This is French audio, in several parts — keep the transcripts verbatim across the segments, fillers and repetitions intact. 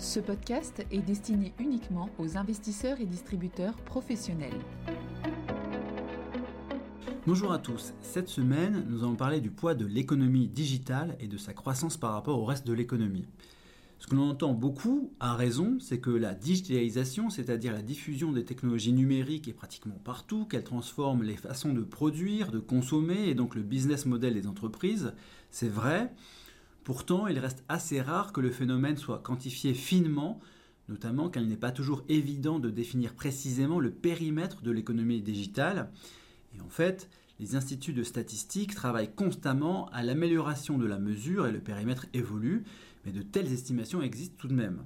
Ce podcast est destiné uniquement aux investisseurs et distributeurs professionnels. Bonjour à tous. Cette semaine, nous allons parler du poids de l'économie digitale et de sa croissance par rapport au reste de l'économie. Ce que l'on entend beaucoup, à raison, c'est que la digitalisation, c'est-à-dire la diffusion des technologies numériques, est pratiquement partout, qu'elle transforme les façons de produire, de consommer et donc le business model des entreprises. C'est vrai. Pourtant, il reste assez rare que le phénomène soit quantifié finement, notamment qu'il n'est pas toujours évident de définir précisément le périmètre de l'économie digitale. Et en fait, les instituts de statistique travaillent constamment à l'amélioration de la mesure et le périmètre évolue, mais de telles estimations existent tout de même.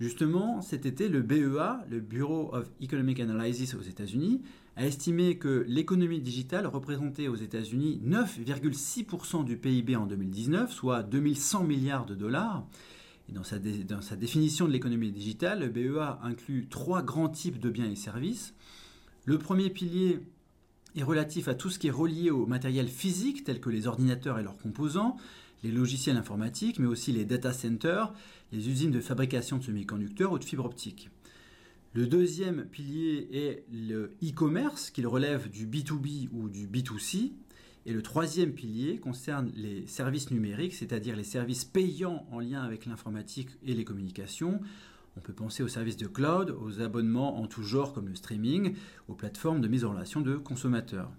Justement, cet été, le B E A, le Bureau of Economic Analysis aux États-Unis, a estimé que l'économie digitale représentait aux États-Unis neuf virgule six pour cent du P I B en deux mille dix-neuf, soit deux mille cent milliards de dollars. Et dans sa, dé- dans sa définition de l'économie digitale, le B E A inclut trois grands types de biens et services. Le premier pilier est relatif à tout ce qui est relié au matériel physique, tels que les ordinateurs et leurs composants, les logiciels informatiques, mais aussi les data centers, les usines de fabrication de semi-conducteurs ou de fibres optiques. Le deuxième pilier est le e-commerce, qu'il relève du B deux B ou du B deux C. Et le troisième pilier concerne les services numériques, c'est-à-dire les services payants en lien avec l'informatique et les communications. On peut penser aux services de cloud, aux abonnements en tout genre comme le streaming, aux plateformes de mise en relation de consommateurs.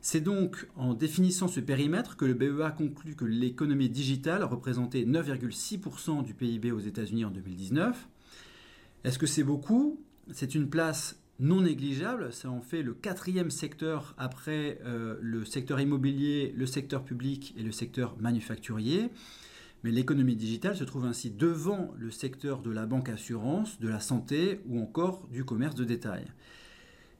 C'est donc en définissant ce périmètre que le B E A conclut que l'économie digitale représentait neuf virgule six pour cent du P I B aux États-Unis en deux mille dix-neuf. Est-ce que c'est beaucoup ? C'est une place non négligeable. Ça en fait le quatrième secteur après euh, le secteur immobilier, le secteur public et le secteur manufacturier. Mais l'économie digitale se trouve ainsi devant le secteur de la banque assurance, de la santé ou encore du commerce de détail.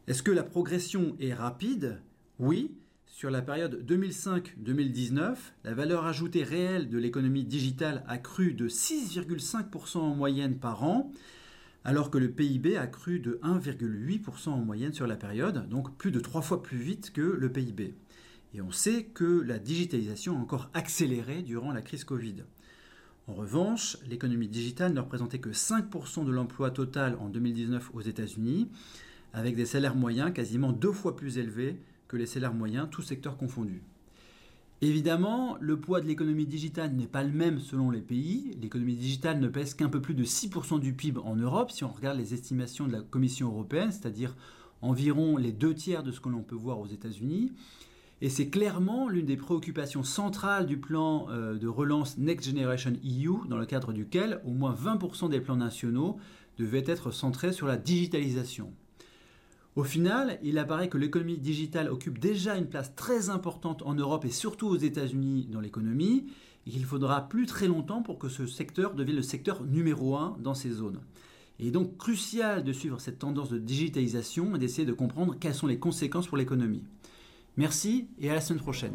Est-ce que la progression est rapide ? Oui, sur la période deux mille cinq à deux mille dix-neuf, la valeur ajoutée réelle de l'économie digitale a cru de six virgule cinq pour cent en moyenne par an, alors que le P I B a cru de un virgule huit pour cent en moyenne sur la période, donc plus de trois fois plus vite que le P I B. Et on sait que la digitalisation a encore accéléré durant la crise Covid. En revanche, l'économie digitale ne représentait que cinq pour cent de l'emploi total en deux mille dix-neuf aux États-Unis, avec des salaires moyens quasiment deux fois plus élevés que les salaires moyens, tous secteurs confondus. Évidemment, le poids de l'économie digitale n'est pas le même selon les pays. L'économie digitale ne pèse qu'un peu plus de six pour cent du P I B en Europe, si on regarde les estimations de la Commission européenne, c'est-à-dire environ les deux tiers de ce que l'on peut voir aux États-Unis. Et c'est clairement l'une des préoccupations centrales du plan de relance Next Generation E U, dans le cadre duquel au moins vingt pour cent des plans nationaux devaient être centrés sur la digitalisation. Au final, il apparaît que l'économie digitale occupe déjà une place très importante en Europe et surtout aux États-Unis dans l'économie, et qu'il faudra plus très longtemps pour que ce secteur devienne le secteur numéro un dans ces zones. Il est donc crucial de suivre cette tendance de digitalisation et d'essayer de comprendre quelles sont les conséquences pour l'économie. Merci et à la semaine prochaine.